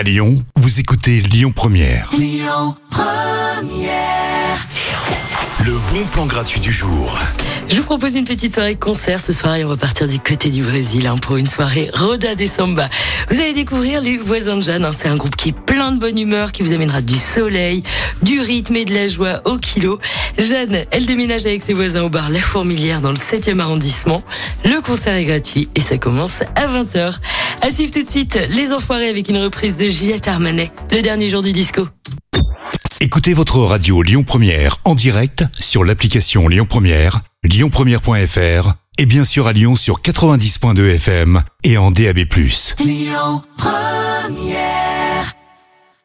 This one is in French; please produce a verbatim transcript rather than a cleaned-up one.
À Lyon, vous écoutez Lyon première. Lyon première. Le bon plan gratuit du jour. Je vous propose une petite soirée concert ce soir et on va partir du côté du Brésil hein, pour une soirée Roda de Samba. Vous allez découvrir les voisins de Jeanne. Hein, c'est un groupe qui est plein de bonne humeur, qui vous amènera du soleil, du rythme et de la joie au kilo. Jeanne, elle déménage avec ses voisins au bar La Fourmilière dans le septième arrondissement. Le concert est gratuit et ça commence à vingt heures. À suivre tout de suite, Les Enfoirés avec une reprise de Juliette Armanet, le dernier jour du disco. Écoutez votre radio Lyon première en direct sur l'application Lyon première, lyon première point f r et bien sûr à Lyon sur quatre-vingt-dix virgule deux F M et en D A B plus. Lyon première.